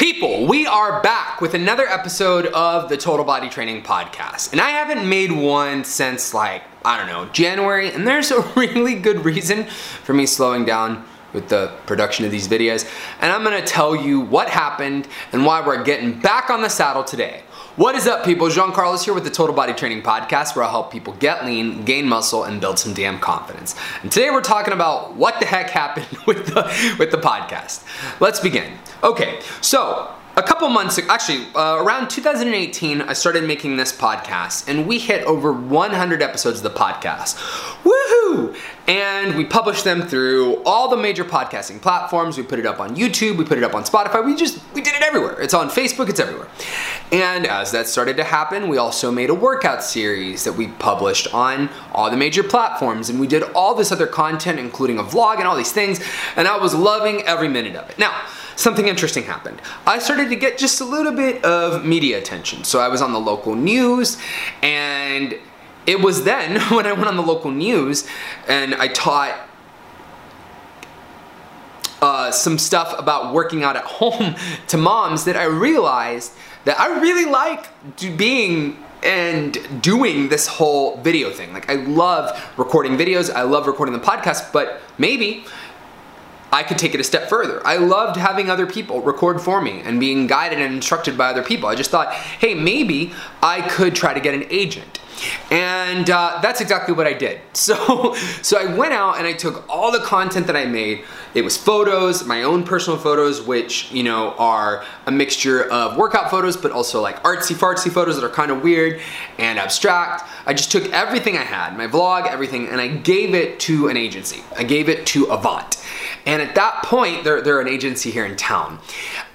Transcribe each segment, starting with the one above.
People, we are back with another episode of the Total Body Training Podcast. And I haven't made one since, like, I don't know, January. And there's a really good reason for me slowing down with the production of these videos. And I'm gonna tell you what happened and why we're getting back on the saddle today. What is up, people? Jean-Carlos here with the Total Body Training Podcast, where I help people get lean, gain muscle, and build some damn confidence. And today we're talking about what the heck happened with the podcast. Let's begin. Okay, so a couple months ago, actually around 2018, I started making this podcast, and we hit over 100 episodes of the podcast. Woohoo! And we published them through all the major podcasting platforms. We put it up on YouTube, we put it up on Spotify, we did it everywhere. It's on Facebook, it's everywhere. And as that started to happen, we also made a workout series that we published on all the major platforms, and we did all this other content, including a vlog and all these things, and I was loving every minute of it. Now, something interesting happened. I started to get just a little bit of media attention. So I was on the local news, and it was then when I went on the local news and I taught some stuff about working out at home to moms, that I realized that I really like being and doing this whole video thing. Like, I love recording videos, I love recording the podcast, but maybe I could take it a step further. I loved having other people record for me and being guided and instructed by other people. I just thought, hey, maybe I could try to get an agent. And that's exactly what I did. So I went out and I took all the content that I made. It was photos, my own personal photos, which, you know, are a mixture of workout photos, but also like artsy-fartsy photos that are kind of weird and abstract. I just took everything I had, my vlog, everything, and I gave it to an agency. I gave it to Avant. And at that point, they're an agency here in town.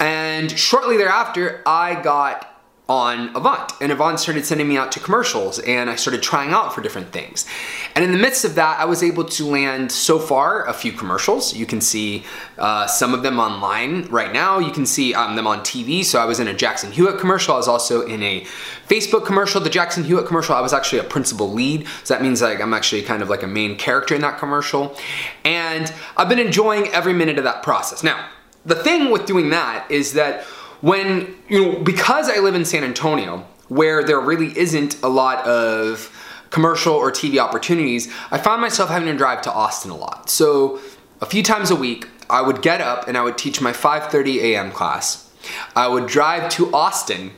And shortly thereafter, I got on Avant, and Avant started sending me out to commercials, and I started trying out for different things. And in the midst of that, I was able to land, so far, a few commercials. You can see some of them online right now. You can see them on TV. So I was in a Jackson Hewitt commercial. I was also in a Facebook commercial. The Jackson Hewitt commercial, I was actually a principal lead. So that means, like, I'm actually kind of like a main character in that commercial. And I've been enjoying every minute of that process. Now, the thing with doing that is that when, you know, because I live in San Antonio, where there really isn't a lot of commercial or TV opportunities, I found myself having to drive to Austin a lot. So a few times a week, I would get up and I would teach my 5:30 a.m. class. I would drive to Austin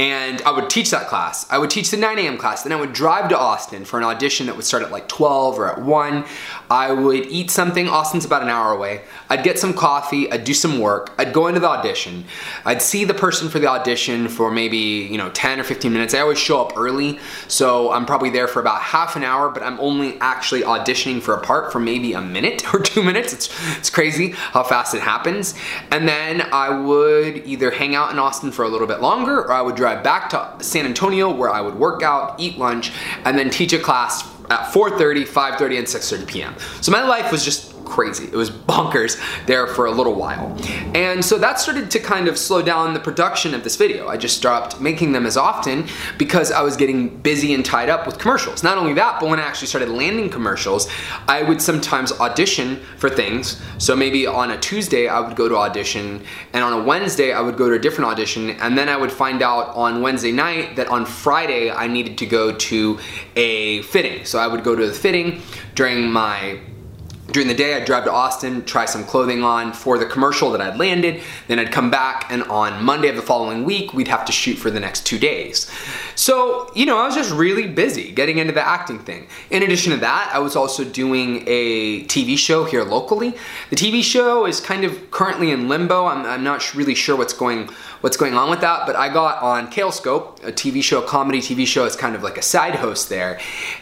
and I would teach that class. I would teach the 9 a.m. class. Then I would drive to Austin for an audition that would start at like 12 or at 1. I would eat something. Austin's about an hour away. I'd get some coffee. I'd do some work. I'd go into the audition. I'd see the person for the audition for maybe, you know, 10 or 15 minutes. I always show up early, so I'm probably there for about half an hour, but I'm only actually auditioning for a part for maybe a minute or 2 minutes. It's crazy how fast it happens. And then I would either hang out in Austin for a little bit longer, or I would drive back to San Antonio, where I would work out, eat lunch, and then teach a class at 4:30, 5:30, and 6:30 p.m. So my life was just crazy. It was bonkers there for a little while. And so that started to kind of slow down the production of this video. I just stopped making them as often because I was getting busy and tied up with commercials. Not only that, but when I actually started landing commercials, I would sometimes audition for things. So maybe on a Tuesday, I would go to audition, and on a Wednesday, I would go to a different audition, and then I would find out on Wednesday night that on Friday, I needed to go to a fitting. So I would go to the fitting during the day. I'd drive to Austin, try some clothing on for the commercial that I'd landed, then I'd come back, and on Monday of the following week, we'd have to shoot for the next 2 days. So, you know, I was just really busy getting into the acting thing. In addition to that, I was also doing a TV show here locally. The TV show is kind of currently in limbo. I'm not really sure what's going on with that, but I got on Kale Scope, a TV show, a comedy TV show. It's kind of like a side host there.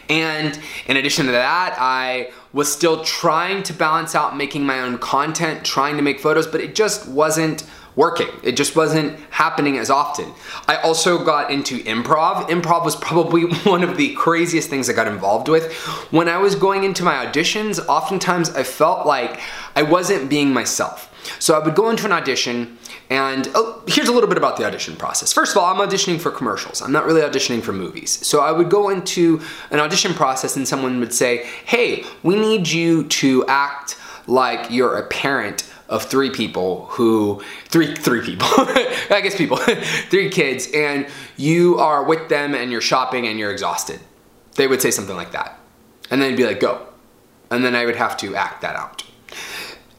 And in addition to that, I was still trying to balance out making my own content, trying to make photos, but it just wasn't working. It just wasn't happening as often. I also got into improv. Improv was probably one of the craziest things I got involved with. When I was going into my auditions, oftentimes I felt like I wasn't being myself. So I would go into an audition, and here's a little bit about the audition process. First of all, I'm auditioning for commercials. I'm not really auditioning for movies. So I would go into an audition process, and someone would say, hey, we need you to act like you're a parent of three people, I guess people, three kids, and you are with them and you're shopping and you're exhausted. They would say something like that. And then they'd be like, go. And then I would have to act that out.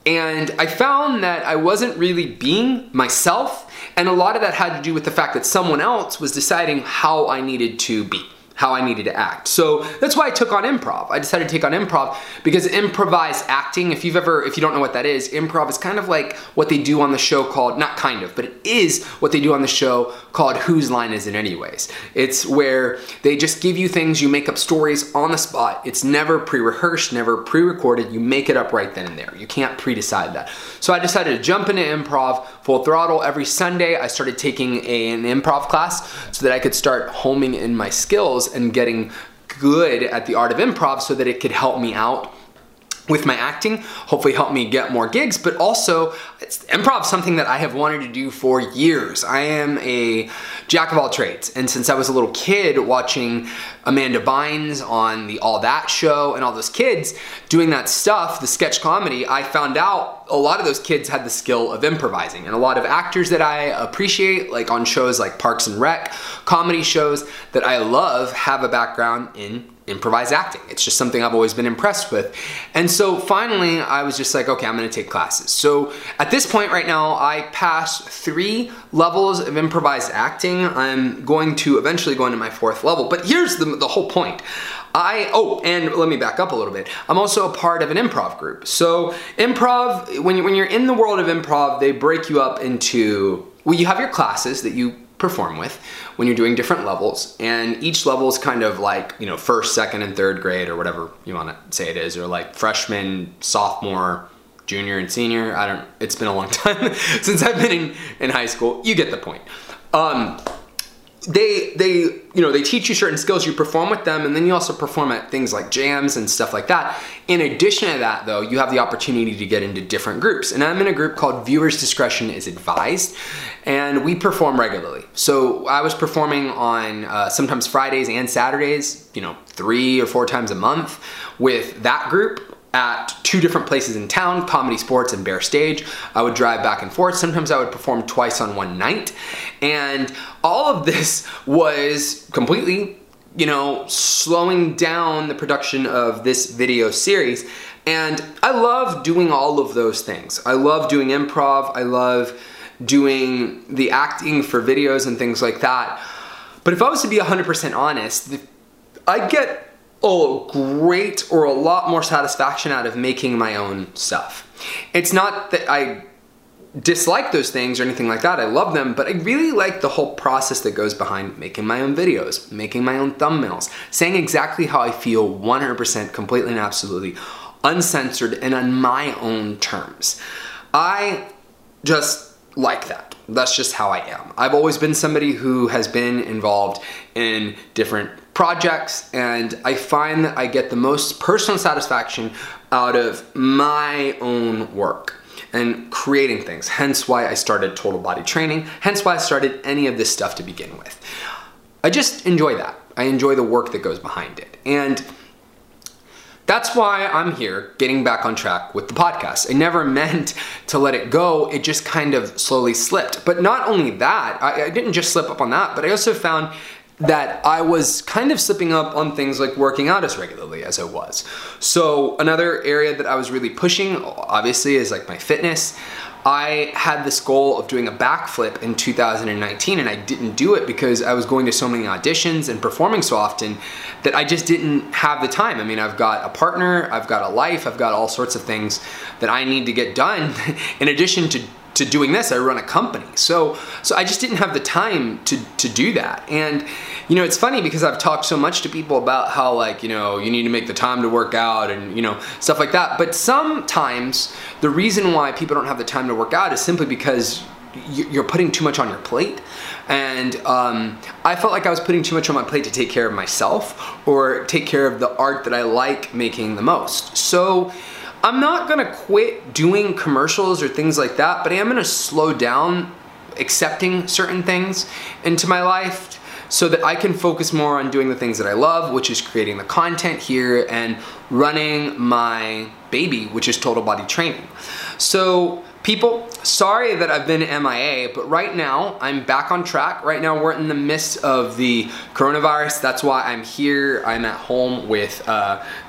And I found that I wasn't really being myself, and a lot of that had to do with the fact that someone else was deciding how I needed to be, how I needed to act. So that's why I took on improv. I decided to take on improv because improvised acting, if you don't know what that is, improv is kind of like what they do on the show called, not kind of, but it is what they do on the show called Whose Line Is It Anyways? It's where they just give you things, you make up stories on the spot. It's never pre-rehearsed, never pre-recorded. You make it up right then and there. You can't pre-decide that. So I decided to jump into improv full throttle. Every Sunday, I started taking an improv class so that I could start homing in my skills and getting good at the art of improv so that it could help me out with my acting, hopefully help me get more gigs, but also improv is something that I have wanted to do for years. I am a jack of all trades, and since I was a little kid watching Amanda Bynes on the All That show and all those kids doing that stuff, the sketch comedy, I found out a lot of those kids had the skill of improvising, and a lot of actors that I appreciate, like on shows like Parks and Rec, comedy shows that I love, have a background in improvised acting. It's just something I've always been impressed with. And so finally, I was just like, okay, I'm gonna take classes. So at this point right now, I passed 3 levels of improvised acting. I'm going to eventually go into my 4th level, but here's the whole point. And let me back up a little bit. I'm also a part of an improv group. So improv, when you're in the world of improv, they break you up into, well, you have your classes that you perform with when you're doing different levels, and each level is kind of like, you know, 1st, 2nd, and 3rd grade, or whatever you want to say it is, or like freshman, sophomore, junior, and senior. It's been a long time since I've been in high school. You get the point. They teach you certain skills, you perform with them, and then you also perform at things like jams and stuff like that. In addition to that, though, you have the opportunity to get into different groups, and I'm in a group called Viewers Discretion is Advised, and we perform regularly. So I was performing on sometimes Fridays and Saturdays, 3 or 4 times a month with that group at 2 different places in town, Comedy Sports and Bare Stage. I would drive back and forth. Sometimes I would perform twice on one night. And all of this was completely, slowing down the production of this video series. And I love doing all of those things. I love doing improv. I love doing the acting for videos and things like that. But if I was to be 100% honest, I get a lot more satisfaction out of making my own stuff. It's not that I dislike those things or anything like that, I love them, but I really like the whole process that goes behind making my own videos, making my own thumbnails, saying exactly how I feel 100% completely and absolutely, uncensored and on my own terms. I just like that. That's just how I am. I've always been somebody who has been involved in different projects, and I find that I get the most personal satisfaction out of my own work and creating things, hence why I started Total Body Training, hence why I started any of this stuff to begin with. I just enjoy that. I enjoy the work that goes behind it. And that's why I'm here, getting back on track with the podcast. I never meant to let it go, it just kind of slowly slipped. But not only that, I didn't just slip up on that, but I also found that I was kind of slipping up on things like working out as regularly as I was. So another area that I was really pushing, obviously, is like my fitness. I had this goal of doing a backflip in 2019, and I didn't do it because I was going to so many auditions and performing so often that I just didn't have the time. I mean, I've got a partner, I've got a life, I've got all sorts of things that I need to get done. In addition to doing this, I run a company. So I just didn't have the time to do that. And, it's funny because I've talked so much to people about how, like, you need to make the time to work out and, stuff like that. But sometimes the reason why people don't have the time to work out is simply because you're putting too much on your plate. And I felt like I was putting too much on my plate to take care of myself or take care of the art that I like making the most. So I'm not gonna quit doing commercials or things like that, but I am gonna slow down accepting certain things into my life so that I can focus more on doing the things that I love, which is creating the content here and running my baby, which is Total Body Training. So People, sorry that I've been MIA, but right now I'm back on track. Right now we're in the midst of the coronavirus. That's why I'm here. I'm at home with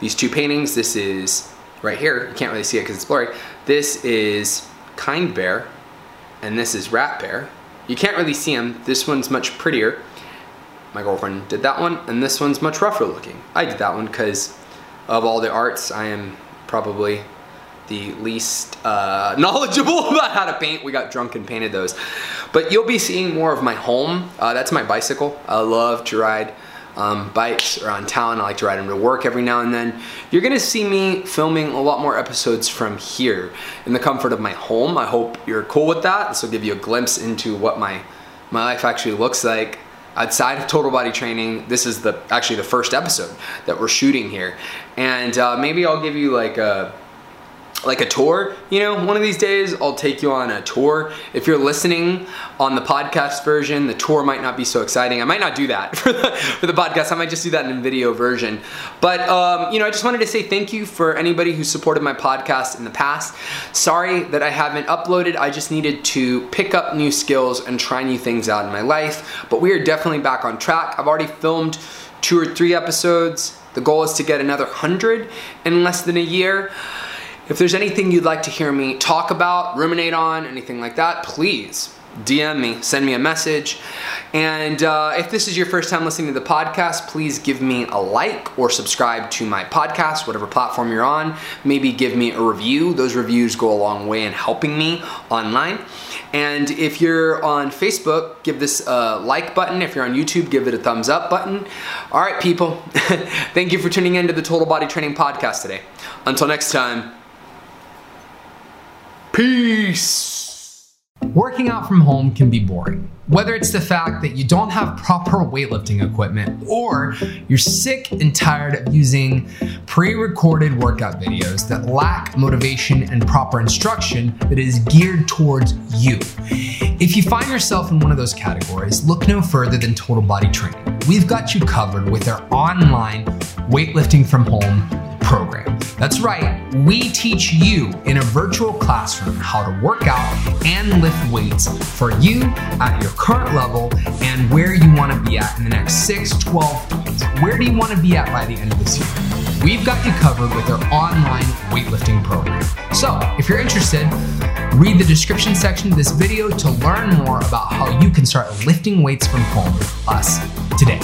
these two paintings. This is right here. You can't really see it because it's blurry. This is Kind Bear, and this is Rat Bear. You can't really see them. This one's much prettier. My girlfriend did that one, and this one's much rougher looking. I did that one because of all the arts, I am probably the least knowledgeable about how to paint. We got drunk and painted those. But you'll be seeing more of my home. That's my bicycle. I love to ride bikes around town. I like to ride them to work every now and then. You're gonna see me filming a lot more episodes from here in the comfort of my home. I hope you're cool with that. This will give you a glimpse into what my life actually looks like outside of Total Body Training. This is actually the first episode that we're shooting here. And maybe I'll give you like a tour, you know, one of these days I'll take you on a tour. If you're listening on the podcast version, the tour might not be so exciting. I might not do that for the podcast. I might just do that in video version. But, you know, I just wanted to say thank you for anybody who supported my podcast in the past. Sorry that I haven't uploaded. I just needed to pick up new skills and try new things out in my life. But we are definitely back on track. I've already filmed 2 or 3 episodes. The goal is to get another 100 in less than a year. If there's anything you'd like to hear me talk about, ruminate on, anything like that, please DM me, send me a message. And if this is your first time listening to the podcast, please give me a like or subscribe to my podcast, whatever platform you're on. Maybe give me a review. Those reviews go a long way in helping me online. And if you're on Facebook, give this a like button. If you're on YouTube, give it a thumbs up button. All right, people, thank you for tuning in to the Total Body Training Podcast today. Until next time. Peace. Working out from home can be boring. Whether it's the fact that you don't have proper weightlifting equipment or you're sick and tired of using pre-recorded workout videos that lack motivation and proper instruction that is geared towards you. If you find yourself in one of those categories, look no further than Total Body Training. We've got you covered with our online weightlifting from home program. That's right, we teach you in a virtual classroom how to work out and lift weights for you at your current level and where you want to be at in the next 6, 12 months. Where do you want to be at by the end of this year? We've got you covered with our online weightlifting program. So if you're interested, read the description section of this video to learn more about how you can start lifting weights from home with us today.